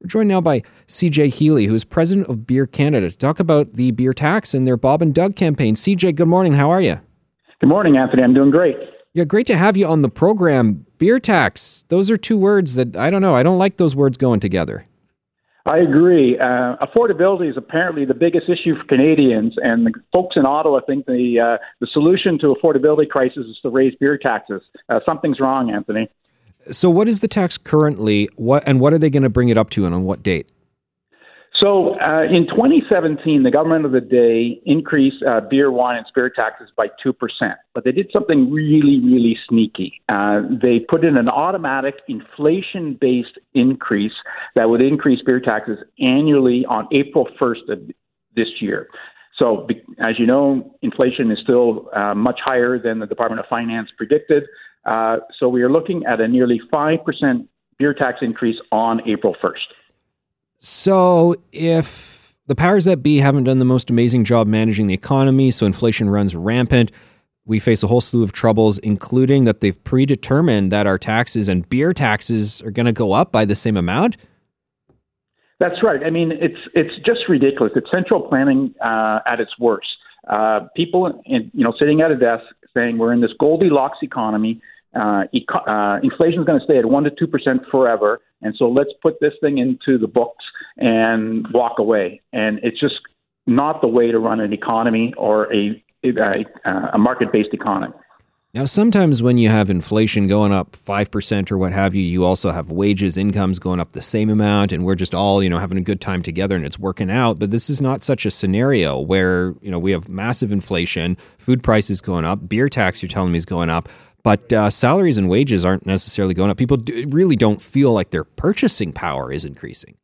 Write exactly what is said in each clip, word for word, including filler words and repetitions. We're joined now by C J Hélie, who is president of Beer Canada, to talk about the beer tax and their Bob and Doug campaign. C J, good morning. How are you? Good morning, Anthony. I'm doing great. Yeah, great to have you on the program. Beer tax, those are two words that, I don't know, I don't like those words going together. I agree. Uh, affordability is apparently the biggest issue for Canadians, and the folks in Ottawa think the uh, the solution to affordability crisis is to raise beer taxes. Uh, something's wrong, Anthony. So what is the tax currently, What and what are they going to bring it up to, and on what date? So uh, in twenty seventeen, the government of the day increased uh, beer, wine, and spirit taxes by two percent. But they did something really, really sneaky. Uh, they put in an automatic inflation-based increase that would increase beer taxes annually on April first of this year. So as you know, inflation is still uh, much higher than the Department of Finance predicted. Uh, so we are looking at a nearly five percent beer tax increase on April first. So if the powers that be haven't done the most amazing job managing the economy, so inflation runs rampant, we face a whole slew of troubles, including that they've predetermined that our taxes and beer taxes are going to go up by the same amount? That's right. I mean, it's it's just ridiculous. It's central planning uh, at its worst. Uh, people, in, you know, sitting at a desk saying we're in this Goldilocks economy. Uh, eco- uh, inflation is going to stay at one to two percent forever. And so let's put this thing into the books and walk away. And it's just not the way to run an economy or a a, a market-based economy. Now, sometimes when you have inflation going up five percent or what have you, you also have wages, incomes going up the same amount, and we're just all, you know, having a good time together and it's working out. But this is not such a scenario where, you know, we have massive inflation, food prices going up, beer tax, you're telling me, is going up. But uh, salaries and wages aren't necessarily going up. People do, really don't feel like their purchasing power is increasing.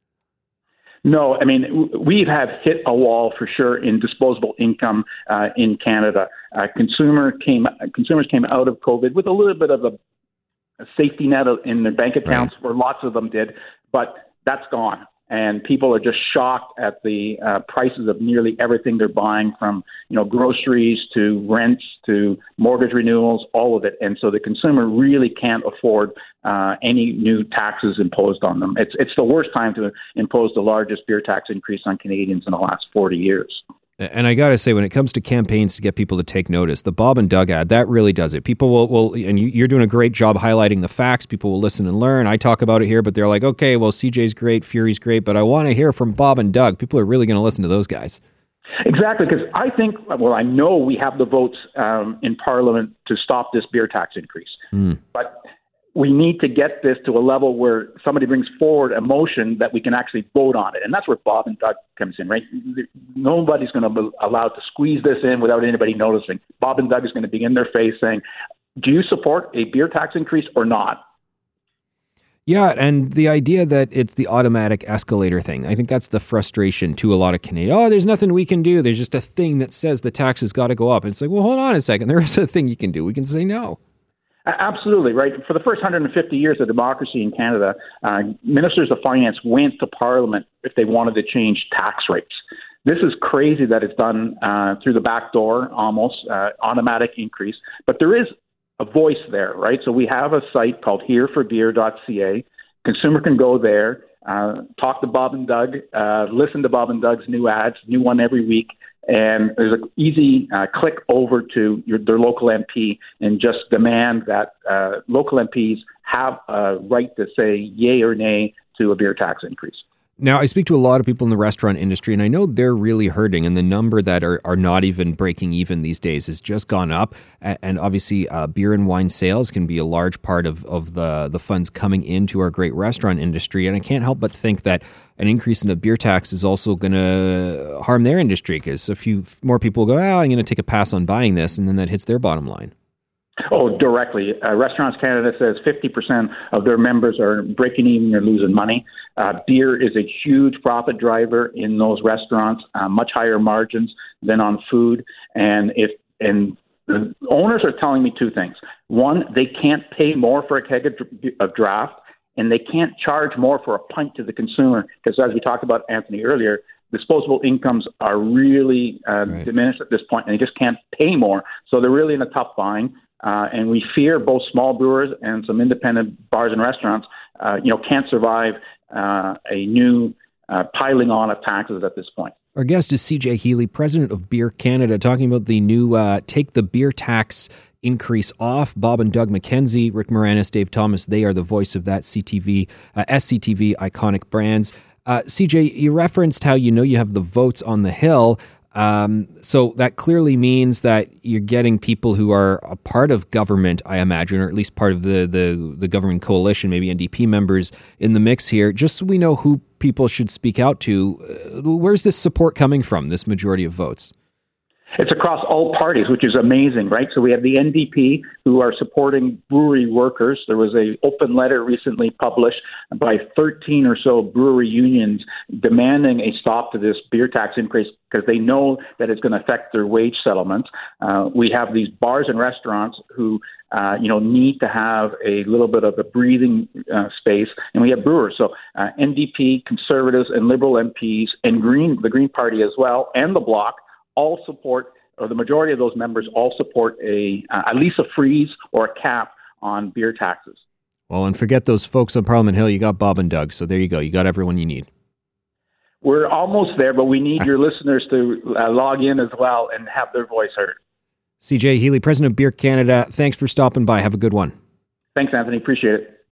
No, I mean, we have hit a wall for sure in disposable income uh, in Canada. Uh, consumer came, consumers came out of COVID with a little bit of a, a safety net in their bank accounts, right, where lots of them did, but that's gone. And people are just shocked at the uh, prices of nearly everything they're buying, from, you know, groceries to rents to mortgage renewals, all of it. And so the consumer really can't afford uh, any new taxes imposed on them. It's it's the worst time to impose the largest beer tax increase on Canadians in the last forty years. And I got to say, when it comes to campaigns to get people to take notice, the Bob and Doug ad, that really does it. People will, will and you, you're doing a great job highlighting the facts. People will listen and learn. I talk about it here, but they're like, okay, well, C J's great, Furey's great, but I want to hear from Bob and Doug. People are really going to listen to those guys. Exactly, because I think, well, I know we have the votes um, in Parliament to stop this beer tax increase, mm. but we need to get this to a level where somebody brings forward a motion that we can actually vote on it. And that's where Bob and Doug comes in, right? Nobody's going to be allowed to squeeze this in without anybody noticing. Bob and Doug is going to be in their face saying, do you support a beer tax increase or not? Yeah, and the idea that it's the automatic escalator thing, I think that's the frustration to a lot of Canadians. Oh, there's nothing we can do. There's just a thing that says the tax has got to go up. And it's like, well, hold on a second. There is a thing you can do. We can say no. Absolutely, right. For the first one hundred fifty years of democracy in Canada, uh, ministers of finance went to Parliament if they wanted to change tax rates. This is crazy that it's done uh, through the back door, almost uh, automatic increase. But there is a voice there, right? So we have a site called here for beer dot c a. Consumer can go there, uh, talk to Bob and Doug, uh, listen to Bob and Doug's new ads, new one every week. And there's an easy uh, click over to your, their local M P and just demand that uh, local M Ps have a right to say yay or nay to a beer tax increase. Now, I speak to a lot of people in the restaurant industry, and I know they're really hurting, and the number that are, are not even breaking even these days has just gone up. And obviously, uh, beer and wine sales can be a large part of, of the, the funds coming into our great restaurant industry. And I can't help but think that an increase in the beer tax is also going to harm their industry, because a few more people go, oh, I'm going to take a pass on buying this, and then that hits their bottom line. Oh, directly. Uh, Restaurants Canada says fifty percent of their members are breaking even or losing money. Uh, beer is a huge profit driver in those restaurants, uh, much higher margins than on food. And if and the owners are telling me two things. One, they can't pay more for a keg of, of draft, and they can't charge more for a pint to the consumer because, as we talked about, Anthony, earlier, disposable incomes are really uh, right. diminished at this point, and they just can't pay more. So they're really in a tough bind. Uh, and we fear both small brewers and some independent bars and restaurants, uh, you know, can't survive uh, a new uh, piling on of taxes at this point. Our guest is C J Hélie, president of Beer Canada, talking about the new uh, Take the Beer Tax Increase Off. Bob and Doug McKenzie, Rick Moranis, Dave Thomas, they are the voice of that C T V, uh, S C T V iconic brands. Uh, C J, you referenced how you know you have the votes on the Hill. Um, so that clearly means that you're getting people who are a part of government, I imagine, or at least part of the, the, the government coalition, maybe N D P members in the mix here. Just so we know who people should speak out to, uh, where's this support coming from, this majority of votes? It's across all parties, which is amazing, right? So we have the N D P who are supporting brewery workers. There was an open letter recently published by thirteen or so brewery unions demanding a stop to this beer tax increase because they know that it's going to affect their wage settlements. Uh, we have these bars and restaurants who, uh, you know, need to have a little bit of a breathing uh, space, and we have brewers. So uh, N D P, Conservatives, and Liberal M Ps, and Green, the Green Party as well, and the Bloc, all support, or the majority of those members all support a uh, at least a freeze or a cap on beer taxes. Well, and forget those folks on Parliament Hill. You got Bob and Doug, so there you go. You got everyone you need. We're almost there, but we need your listeners to uh, log in as well and have their voice heard. C J Hélie, president of Beer Canada, thanks for stopping by. Have a good one. Thanks, Anthony. Appreciate it.